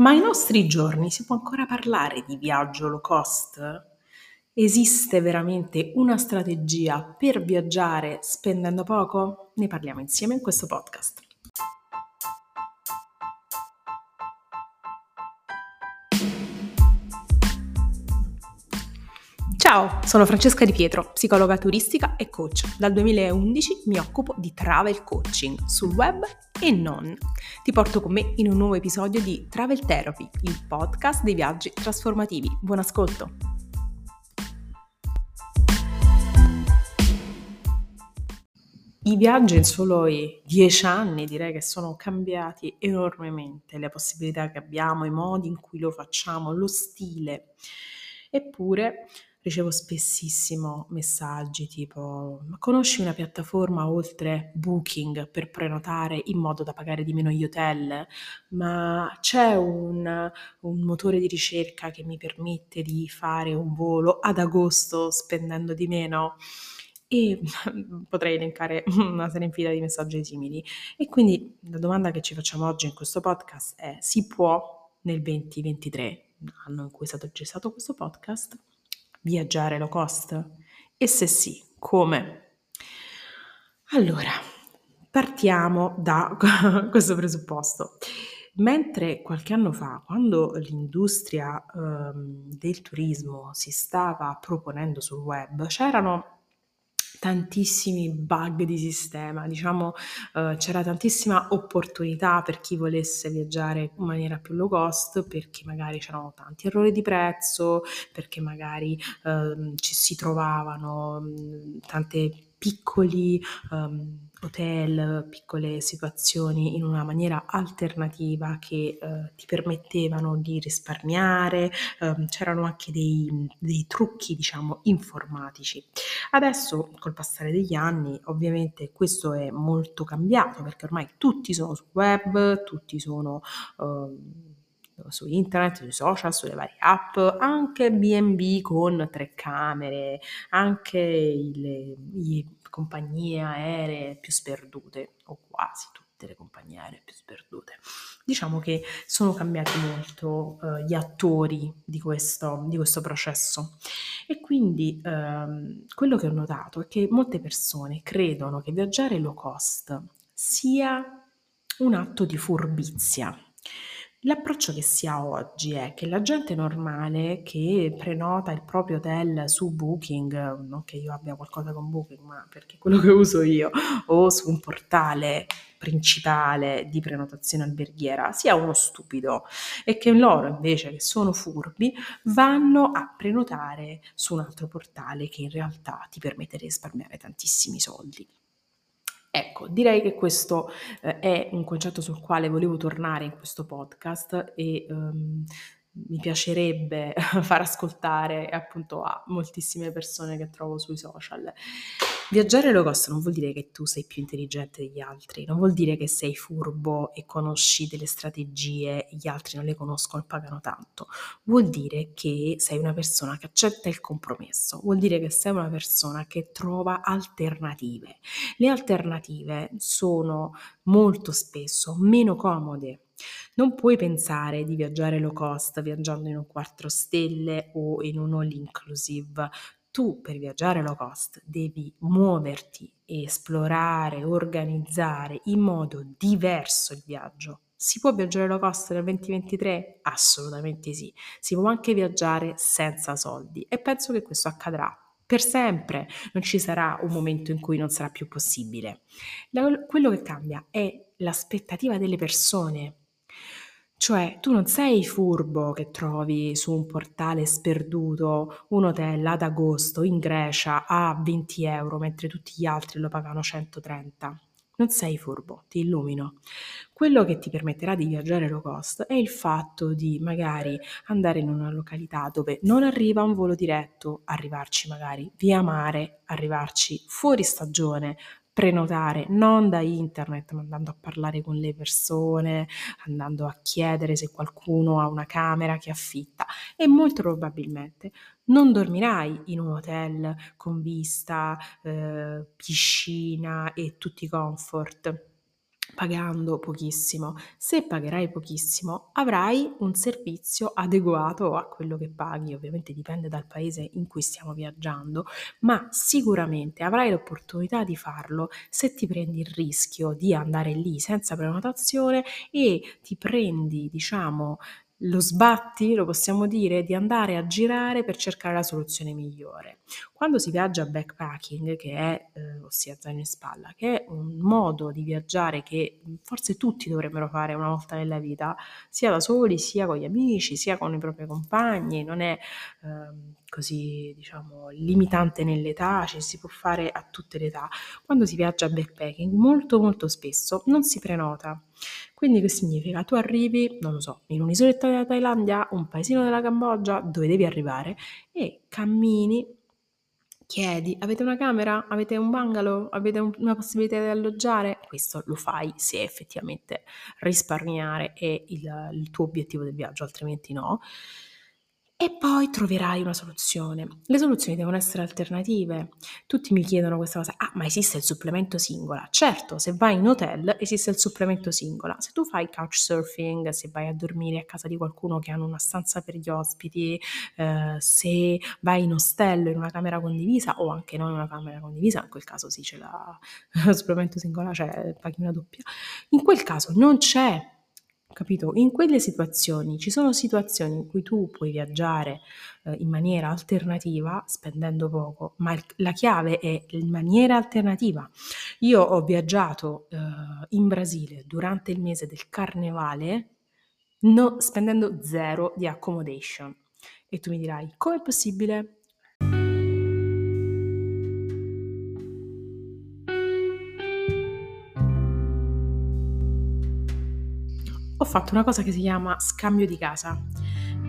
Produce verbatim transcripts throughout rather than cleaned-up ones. Ma ai nostri giorni si può ancora parlare di viaggio low cost? Esiste veramente una strategia per viaggiare spendendo poco? Ne parliamo insieme in questo podcast. Ciao, sono Francesca Di Pietro, psicologa turistica e coach. Dal duemilaundici mi occupo di travel coaching sul web e non. Ti porto con me in un nuovo episodio di Travel Therapy, il podcast dei viaggi trasformativi. Buon ascolto! I viaggi in solo dieci anni direi che sono cambiati enormemente, le possibilità che abbiamo, i modi in cui lo facciamo, lo stile. Eppure ricevo spessissimo messaggi tipo: ma conosci una piattaforma oltre Booking per prenotare in modo da pagare di meno gli hotel? Ma c'è un, un motore di ricerca che mi permette di fare un volo ad agosto spendendo di meno? E potrei elencare una serie infinita di messaggi simili. E quindi la domanda che ci facciamo oggi in questo podcast è: si può nel duemilaventitré, l'anno in cui è stato gestato questo podcast, viaggiare low cost? E se sì, come? Allora, partiamo da questo presupposto. Mentre qualche anno fa, quando l'industria eh, del turismo si stava proponendo sul web, c'erano tantissimi bug di sistema, diciamo eh, c'era tantissima opportunità per chi volesse viaggiare in maniera più low cost, perché magari c'erano tanti errori di prezzo, perché magari eh, ci si trovavano tante piccoli um, hotel, piccole situazioni in una maniera alternativa che eh, ti permettevano di risparmiare, eh, c'erano anche dei, dei trucchi, diciamo, informatici. Adesso, col passare degli anni, ovviamente questo è molto cambiato, perché ormai tutti sono sul web, tutti sono eh, su internet, sui social, sulle varie app, anche B and B con tre camere, anche le, le compagnie aeree più sperdute, o quasi tutte le compagnie aeree più sperdute. Diciamo che sono cambiati molto eh, gli attori di questo, di questo processo, e quindi ehm, quello che ho notato è che molte persone credono che viaggiare low cost sia un atto di furbizia. L'approccio che si ha oggi è che la gente normale che prenota il proprio hotel su Booking, non che io abbia qualcosa con Booking, ma perché quello che uso io, o su un portale principale di prenotazione alberghiera, sia uno stupido, e che loro invece, che sono furbi, vanno a prenotare su un altro portale che in realtà ti permette di risparmiare tantissimi soldi. Ecco, direi che questo eh, è un concetto sul quale volevo tornare in questo podcast, e um, mi piacerebbe far ascoltare appunto a moltissime persone che trovo sui social. Viaggiare low cost non vuol dire che tu sei più intelligente degli altri, non vuol dire che sei furbo e conosci delle strategie e gli altri non le conoscono e pagano tanto. Vuol dire che sei una persona che accetta il compromesso, vuol dire che sei una persona che trova alternative. Le alternative sono molto spesso meno comode. Non puoi pensare di viaggiare low cost viaggiando in un quattro stelle o in un all inclusive. Tu per viaggiare low cost devi muoverti, esplorare, organizzare in modo diverso il viaggio. Si può viaggiare low cost nel duemilaventitré? Assolutamente sì. Si può anche viaggiare senza soldi, e penso che questo accadrà per sempre. Non ci sarà un momento in cui non sarà più possibile. La, quello che cambia è l'aspettativa delle persone. Cioè, tu non sei furbo che trovi su un portale sperduto un hotel ad agosto in Grecia a venti euro mentre tutti gli altri lo pagano centotrenta. Non sei furbo, ti illumino. Quello che ti permetterà di viaggiare low cost è il fatto di magari andare in una località dove non arriva un volo diretto, arrivarci magari via mare, arrivarci fuori stagione, prenotare non da internet, ma andando a parlare con le persone, andando a chiedere se qualcuno ha una camera che affitta, e molto probabilmente non dormirai in un hotel con vista, eh, piscina e tutti i comfort. pagando pochissimo. Se pagherai pochissimo, avrai un servizio adeguato a quello che paghi, ovviamente dipende dal paese in cui stiamo viaggiando, ma sicuramente avrai l'opportunità di farlo se ti prendi il rischio di andare lì senza prenotazione e ti prendi, diciamo, lo sbatti, lo possiamo dire, di andare a girare per cercare la soluzione migliore. Quando si viaggia backpacking, che è, eh, ossia zaino in spalla, che è un modo di viaggiare che forse tutti dovrebbero fare una volta nella vita, sia da soli, sia con gli amici, sia con i propri compagni, non è eh, così, diciamo, limitante nell'età, ci si può fare a tutte le età. Quando si viaggia backpacking, molto molto spesso non si prenota. Quindi che significa? Tu arrivi, non lo so, in un'isoletta della Thailandia, un paesino della Cambogia, dove devi arrivare, e cammini, chiedi, avete una camera? Avete un bungalow? Avete un, una possibilità di alloggiare? Questo lo fai se effettivamente risparmiare è il, il tuo obiettivo del viaggio, altrimenti no. E poi troverai una soluzione. Le soluzioni devono essere alternative. Tutti mi chiedono questa cosa: ah, ma esiste il supplemento singola? Certo, se vai in hotel esiste il supplemento singola. Se tu fai couchsurfing, se vai a dormire a casa di qualcuno che hanno una stanza per gli ospiti, eh, se vai in ostello in una camera condivisa o anche non in una camera condivisa, in quel caso sì, c'è la, lo supplemento singola, cioè paghi una doppia. In quel caso non c'è. Capito? In quelle situazioni, ci sono situazioni in cui tu puoi viaggiare eh, in maniera alternativa spendendo poco, ma il, la chiave è in maniera alternativa. Io ho viaggiato eh, in Brasile durante il mese del carnevale no, spendendo zero di accommodation. E tu mi dirai, com'è possibile? Ho fatto una cosa che si chiama scambio di casa,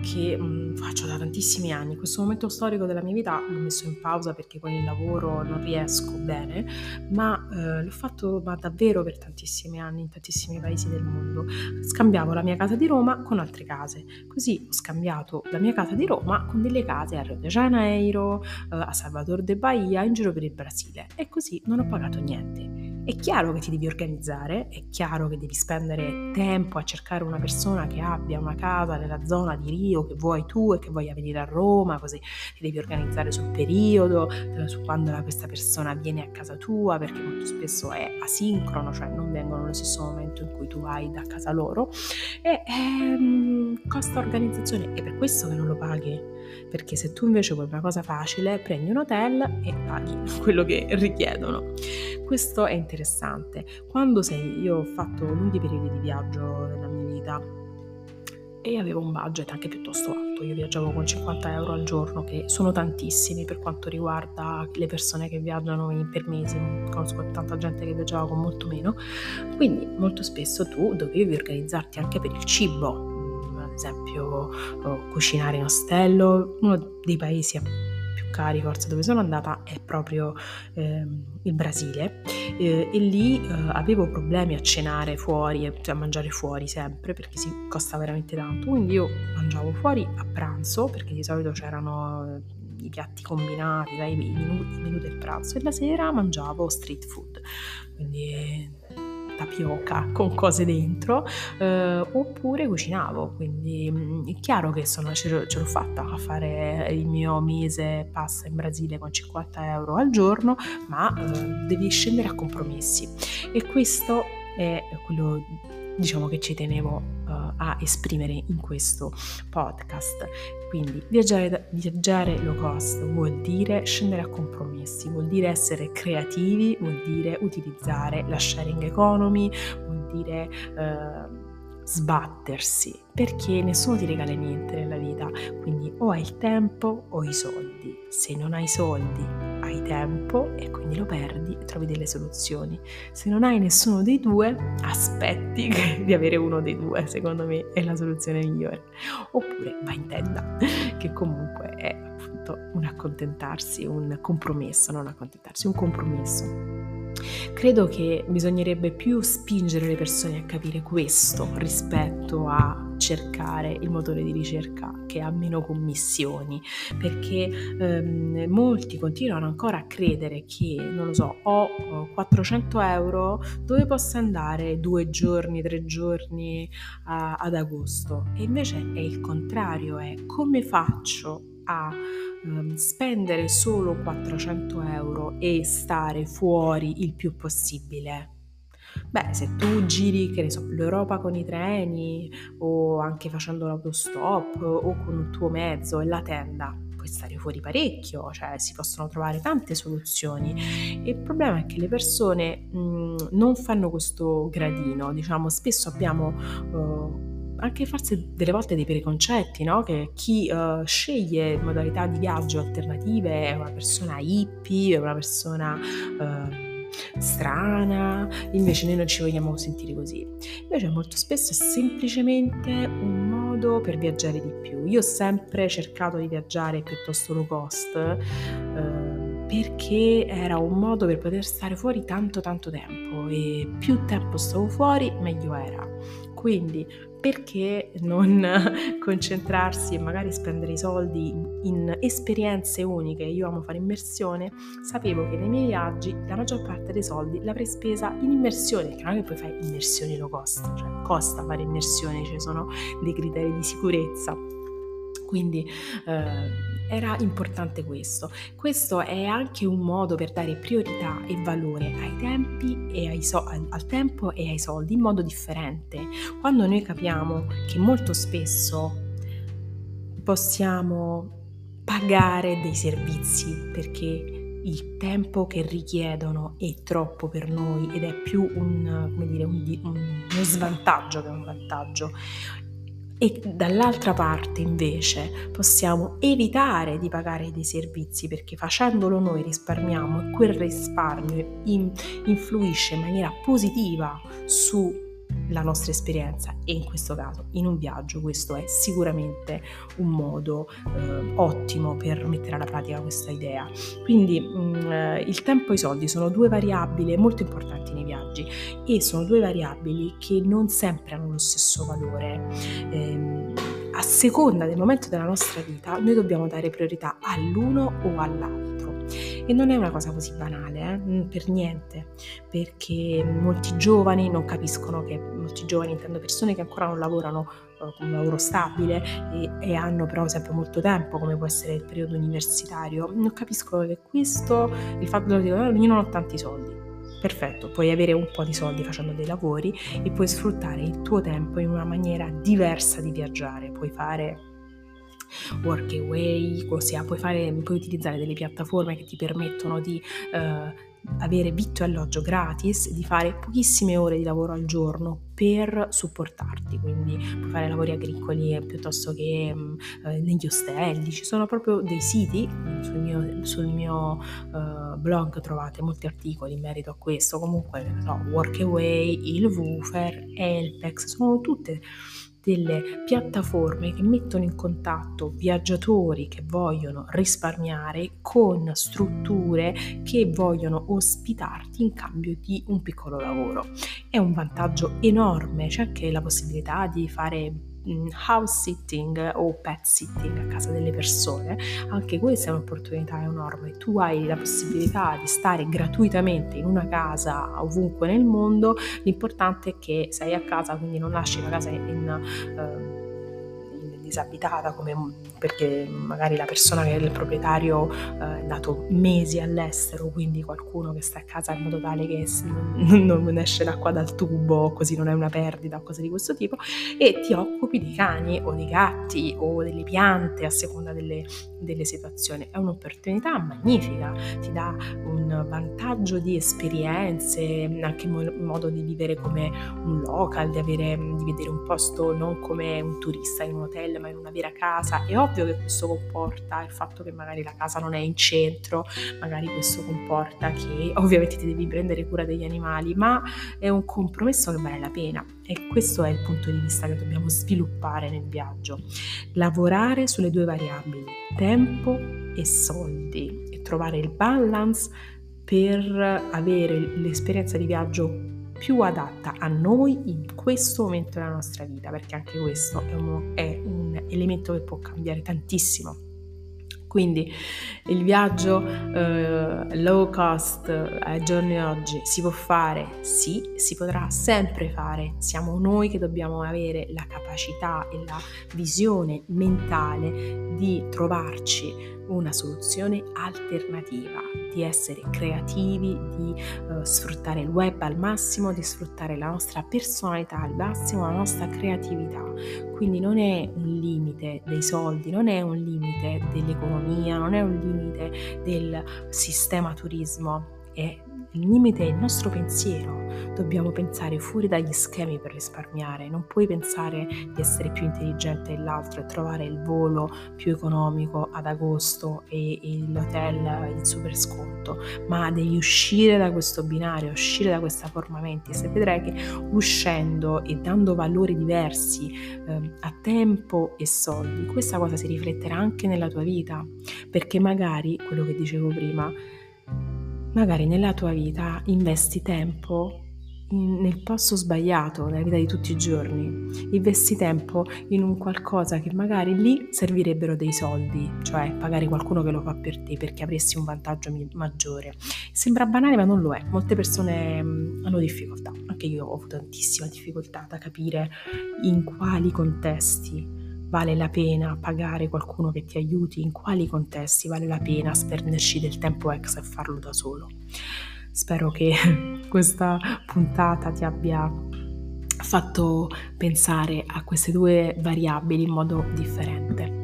che mh, faccio da tantissimi anni. In questo momento storico della mia vita l'ho messo in pausa perché con il lavoro non riesco bene, ma eh, l'ho fatto ma davvero per tantissimi anni in tantissimi paesi del mondo. Scambiavo la mia casa di Roma con altre case, così ho scambiato la mia casa di Roma con delle case a Rio de Janeiro, eh, a Salvador de Bahia, in giro per il Brasile, e così non ho pagato niente. È chiaro che ti devi organizzare, è chiaro che devi spendere tempo a cercare una persona che abbia una casa nella zona di Rio che vuoi tu e che voglia venire a Roma, così ti devi organizzare sul periodo, su quando questa persona viene a casa tua, perché molto spesso è asincrono, cioè non vengono allo stesso momento in cui tu vai da casa loro, e ehm, costa organizzazione. È per questo che non lo paghi, perché se tu invece vuoi una cosa facile prendi un hotel e paghi quello che richiedono. Questo è interessante. Quando sei, io ho fatto lunghi periodi di viaggio nella mia vita e avevo un budget anche piuttosto alto. Io viaggiavo con cinquanta euro al giorno, che sono tantissimi per quanto riguarda le persone che viaggiano in, per mesi. Conosco tanta gente che viaggiava con molto meno, quindi molto spesso tu dovevi organizzarti anche per il cibo, ad esempio cucinare in ostello. Uno dei paesi cari forse dove sono andata è proprio eh, il Brasile, eh, e lì eh, avevo problemi a cenare fuori, cioè a mangiare fuori sempre, perché si costa veramente tanto. Quindi io mangiavo fuori a pranzo, perché di solito c'erano i piatti combinati, dai, i menù del pranzo, e la sera mangiavo street food, quindi tapioca con cose dentro, eh, oppure cucinavo. Quindi mh, è chiaro che sono, ce, ce l'ho fatta a fare il mio mese passa in Brasile con cinquanta euro al giorno, ma eh, devi scendere a compromessi, e questo è quello, diciamo, che ci tenevo eh, a esprimere in questo podcast. Quindi viaggiare, viaggiare low cost vuol dire scendere a compromessi, vuol dire essere creativi, vuol dire utilizzare la sharing economy, vuol dire eh, sbattersi, perché nessuno ti regala niente nella vita. Quindi o hai il tempo o i soldi. Se non hai soldi hai tempo e quindi lo perdi e trovi delle soluzioni. Se non hai nessuno dei due, aspetti di avere uno dei due, secondo me è la soluzione migliore. Oppure vai in tenda, che comunque è appunto un accontentarsi, un compromesso, non accontentarsi, un compromesso. Credo che bisognerebbe più spingere le persone a capire questo rispetto a cercare il motore di ricerca che ha meno commissioni, perché ehm, molti continuano ancora a credere che, non lo so, ho quattrocento euro, dove posso andare due giorni, tre giorni a, ad agosto? E invece è il contrario, è come faccio a um, spendere solo quattrocento euro e stare fuori il più possibile? Beh, se tu giri, che ne so, l'Europa con i treni o anche facendo l'autostop o con il tuo mezzo e la tenda, puoi stare fuori parecchio, cioè si possono trovare tante soluzioni. Il problema è che le persone mh, non fanno questo gradino, diciamo, spesso abbiamo... Uh, anche farsi delle volte dei preconcetti, no? Che chi uh, sceglie modalità di viaggio alternative è una persona hippie, è una persona uh, strana, invece noi non ci vogliamo sentire così. Invece molto spesso è semplicemente un modo per viaggiare di più. Io ho sempre cercato di viaggiare piuttosto low cost, uh, perché era un modo per poter stare fuori tanto tanto tempo, e più tempo stavo fuori meglio era. Quindi perché non concentrarsi e magari spendere i soldi in esperienze uniche? Io amo fare immersione, sapevo che nei miei viaggi la maggior parte dei soldi l'avrei spesa in immersione, perché non è che poi fai immersioni low cost, cioè costa fare immersione, ci sono dei criteri di sicurezza. Quindi eh, era importante questo. Questo è anche un modo per dare priorità e valore ai tempi e ai so- al tempo e ai soldi in modo differente. Quando noi capiamo che molto spesso possiamo pagare dei servizi perché il tempo che richiedono è troppo per noi ed è più un, come dire, un, un, uno svantaggio che un vantaggio. E dall'altra parte invece possiamo evitare di pagare dei servizi, perché facendolo noi risparmiamo, e quel risparmio in, influisce in maniera positiva sulla nostra esperienza, e in questo caso in un viaggio questo è sicuramente un modo eh, ottimo per mettere alla pratica questa idea. Quindi mh, il tempo e i soldi sono due variabili molto importanti nei viaggi, e sono due variabili che non sempre hanno lo stesso valore. Eh, a seconda del momento della nostra vita noi dobbiamo dare priorità all'uno o all'altro, e non è una cosa così banale, eh? Per niente, perché molti giovani non capiscono che molti giovani, intendo persone che ancora non lavorano eh, con un lavoro stabile e, e hanno però sempre molto tempo, come può essere il periodo universitario, non capiscono che questo, il fatto di dire io non ho tanti soldi. Perfetto, puoi avere un po' di soldi facendo dei lavori e puoi sfruttare il tuo tempo in una maniera diversa di viaggiare, puoi fare Workaway, ossia puoi, fare, puoi utilizzare delle piattaforme che ti permettono di eh, avere vitto e alloggio gratis, di fare pochissime ore di lavoro al giorno per supportarti, quindi puoi fare lavori agricoli piuttosto che eh, negli ostelli. Ci sono proprio dei siti, sul mio, sul mio eh, blog trovate molti articoli in merito a questo. Comunque no, Workaway, il Woofer, Elpex, sono tutte delle piattaforme che mettono in contatto viaggiatori che vogliono risparmiare con strutture che vogliono ospitarti in cambio di un piccolo lavoro. È un vantaggio enorme, c'è anche la possibilità di fare house sitting o pet sitting a casa delle persone, anche questa è un'opportunità enorme. Tu hai la possibilità di stare gratuitamente in una casa ovunque nel mondo, l'importante è che sei a casa, quindi non lasci la casa in, eh, in disabitata, come, perché magari la persona che è il proprietario eh, è andato mesi all'estero, quindi qualcuno che sta a casa in modo tale che non, non esce l'acqua dal tubo, così non è una perdita o cose di questo tipo, e ti occupi dei cani o dei gatti o delle piante a seconda delle, delle situazioni. È un'opportunità magnifica, ti dà un vantaggio di esperienze, anche un modo di vivere come un local, di, avere, di vedere un posto non come un turista in un hotel ma in una vera casa. È ovvio che questo comporta il fatto che magari la casa non è in centro, magari questo comporta che ovviamente ti devi prendere cura degli animali, ma è un compromesso che vale la pena, e questo è il punto di vista che dobbiamo sviluppare nel viaggio: lavorare sulle due variabili tempo e soldi e trovare il balance per avere l'esperienza di viaggio più adatta a noi in questo momento della nostra vita, perché anche questo è un, è un elemento che può cambiare tantissimo. Quindi il viaggio eh, low cost ai giorni d'oggi si può fare? Sì, si potrà sempre fare. Siamo noi che dobbiamo avere la capacità e la visione mentale di trovarci una soluzione alternativa, di essere creativi, di eh, sfruttare il web al massimo, di sfruttare la nostra personalità al massimo, la nostra creatività. Quindi non è un limite dei soldi, non è un limite dell'economia, non è un limite del sistema turismo, è il limite è il nostro pensiero. Dobbiamo pensare fuori dagli schemi per risparmiare. Non puoi pensare di essere più intelligente dell'altro e trovare il volo più economico ad agosto e l'hotel in super sconto, ma devi uscire da questo binario, uscire da questa forma mentis, e vedrai che uscendo e dando valori diversi eh, a tempo e soldi, questa cosa si rifletterà anche nella tua vita, perché magari quello che dicevo prima, magari nella tua vita investi tempo in, nel posto sbagliato, nella vita di tutti i giorni. Investi tempo in un qualcosa che magari lì servirebbero dei soldi, cioè pagare qualcuno che lo fa per te perché avresti un vantaggio maggiore. Sembra banale, ma non lo è. Molte persone mh, hanno difficoltà, anche io ho avuto tantissima difficoltà da capire in quali contesti vale la pena pagare qualcuno che ti aiuti, in quali contesti vale la pena spenderci del tempo extra e farlo da solo. Spero che questa puntata ti abbia fatto pensare a queste due variabili in modo differente.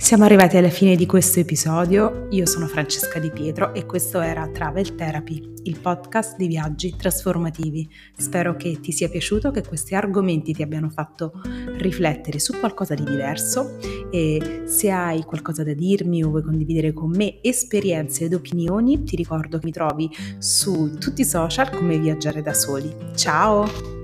Siamo arrivati alla fine di questo episodio. Io sono Francesca Di Pietro e questo era Travel Therapy, il podcast di viaggi trasformativi. Spero che ti sia piaciuto, che questi argomenti ti abbiano fatto riflettere su qualcosa di diverso, e se hai qualcosa da dirmi o vuoi condividere con me esperienze ed opinioni, ti ricordo che mi trovi su tutti i social come Viaggiare da Soli. Ciao!